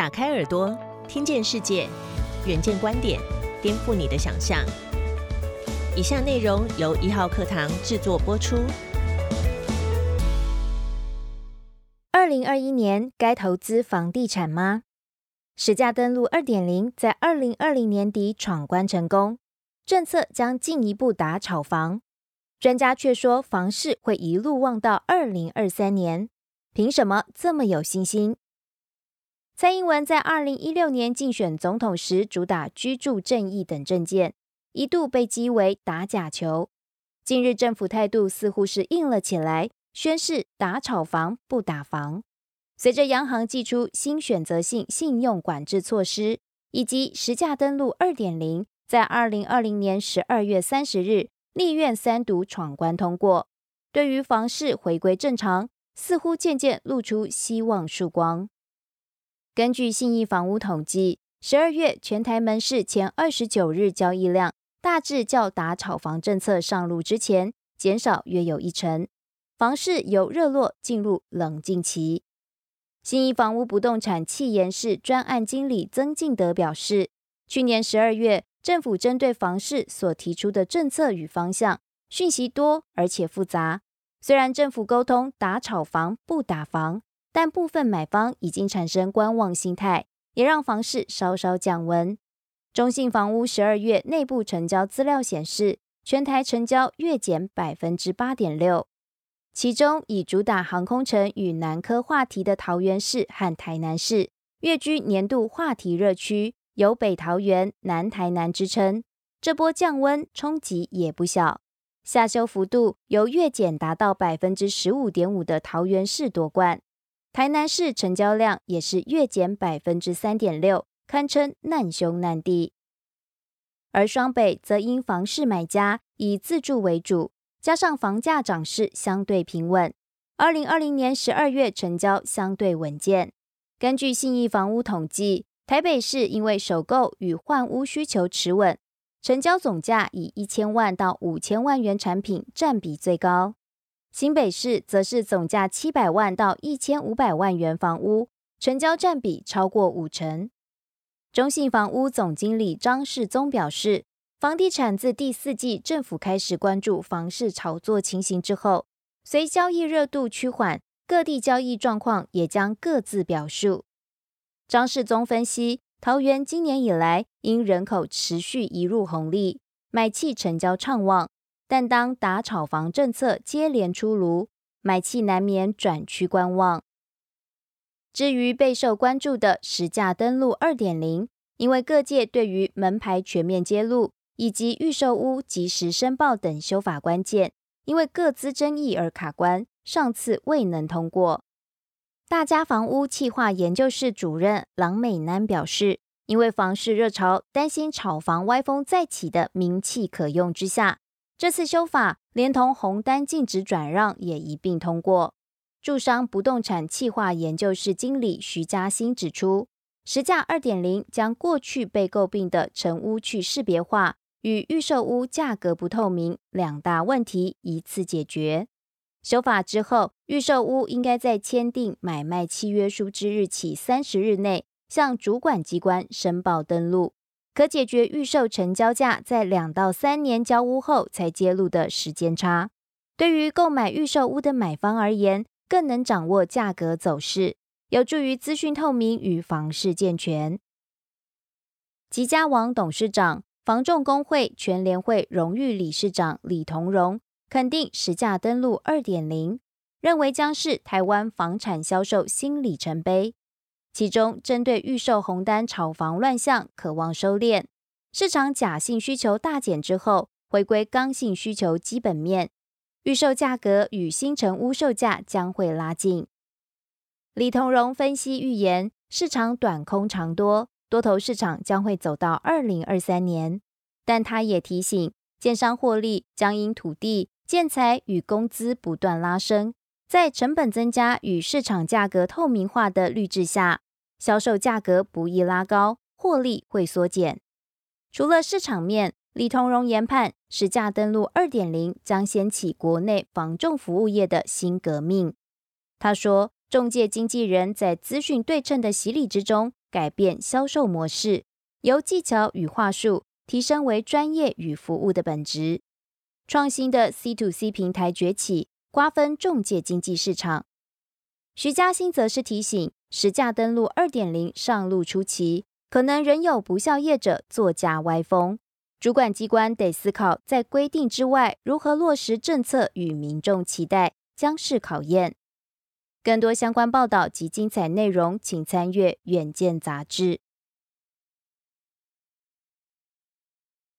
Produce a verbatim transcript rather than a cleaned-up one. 打开耳朵，听见世界，远见观点，颠覆你的想象。以下内容由一号课堂制作播出。二零二一年该投资房地产吗？实价登录 二点零 在二零二零年底闯关成功，政策将进一步打炒房。专家却说房市会一路旺到二零二三年，凭什么这么有信心？蔡英文在二零一六年竞选总统时主打居住正义等政见，一度被讥为打假球。近日政府态度似乎是硬了起来，宣示打炒房不打房。随着央行祭出新选择性信用管制措施，以及实价登录 二点零 在二零二零年十二月三十日立院三读闯关通过，对于房市回归正常似乎渐渐露出希望曙光。根据信义房屋统计，十二月全台门市前二十九日交易量大致较打炒房政策上路之前减少约有一成，房市由热络进入冷静期。信义房屋不动产企研室专案经理曾进德表示，去年十二月政府针对房市所提出的政策与方向讯息多而且复杂，虽然政府沟通打炒房不打房，但部分买方已经产生观望心态，也让房市稍稍降温。中信房屋十二月内部成交资料显示，全台成交月减 百分之八点六，其中以主打航空城与南科话题的桃园市和台南市跃居年度话题热区，有北桃园南台南之称，这波降温冲击也不小。下修幅度由月减达到 百分之十五点五 的桃园市夺冠，台南市成交量也是月减 百分之三点六， 堪称难兄难弟。而双北则因房市买家以自住为主，加上房价涨势相对平稳，二零二零年十二月成交相对稳健。根据信义房屋统计，台北市因为首购与换屋需求持稳，成交总价以一千万到五千万元产品占比最高。新北市则是总价七百万到一千五百万元房屋，成交占比超过五成。中信房屋总经理张世宗表示，房地产自第四季政府开始关注房市炒作情形之后，随交易热度趋缓，各地交易状况也将各自表述。张世宗分析，桃园今年以来因人口持续移入红利，买气成交畅旺，但当打炒房政策接连出炉，买气难免转趋观望。至于备受关注的实价登录 二点零， 因为各界对于门牌全面揭露以及预售屋及时申报等修法关键，因为各自争议而卡关，上次未能通过。大家房屋企划研究室主任郎美南表示，因为房市热潮，担心炒房歪风再起的名气可用之下，这次修法连同红单禁止转让也一并通过。住商不动产企划研究室经理徐嘉欣指出，实价 二点零 将过去被诟病的成屋去识别化与预售屋价格不透明两大问题一次解决。修法之后，预售屋应该在签订买卖契约书之日起三十日内向主管机关申报登录，可解决预售成交价在两到三年交屋后才揭露的时间差。对于购买预售屋的买方而言，更能掌握价格走势，有助于资讯透明与房市健全。吉家网董事长、房仲工会全联会荣誉理事长李同荣肯定实价登录 二点零， 认为将是台湾房产销售新里程碑。其中针对预售红单炒房乱象渴望收敛，市场假性需求大减之后回归刚性需求基本面，预售价格与新成屋售价将会拉近。李同荣分析预言，市场短空长多，多头市场将会走到二零二三年，但他也提醒，建商获利将因土地、建材与工资不断拉升，在成本增加与市场价格透明化的滤制下，销售价格不易拉高，获利会缩减。除了市场面，李同荣研判实价登录 二点零 将掀起国内房仲服务业的新革命。他说，仲介经纪人在资讯对称的洗礼之中改变销售模式，由技巧与话术提升为专业与服务的本质。创新的 C to C 平台崛起，瓜分仲介经纪市场。徐嘉欣则是提醒，实价登录 二点零 上路初期，可能仍有不肖业者作假歪风，主管机关得思考在规定之外如何落实政策与民众期待，将是考验。更多相关报道及精彩内容，请参阅《远见》杂志。